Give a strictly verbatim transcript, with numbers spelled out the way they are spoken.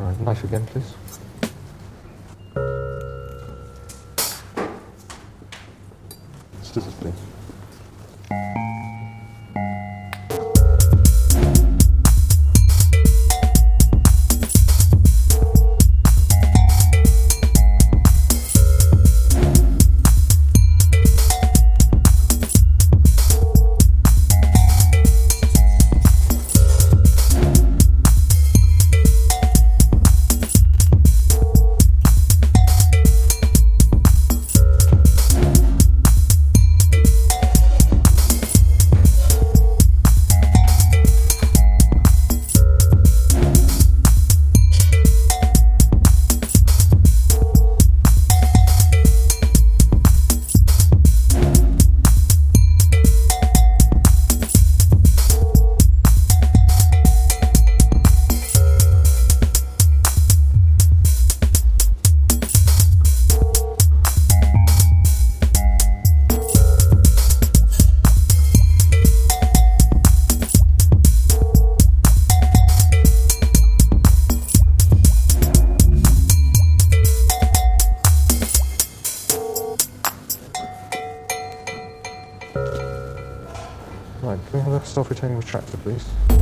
Right, knife again, please. Scissors, please. Right, can we have a self-retaining retractor, please?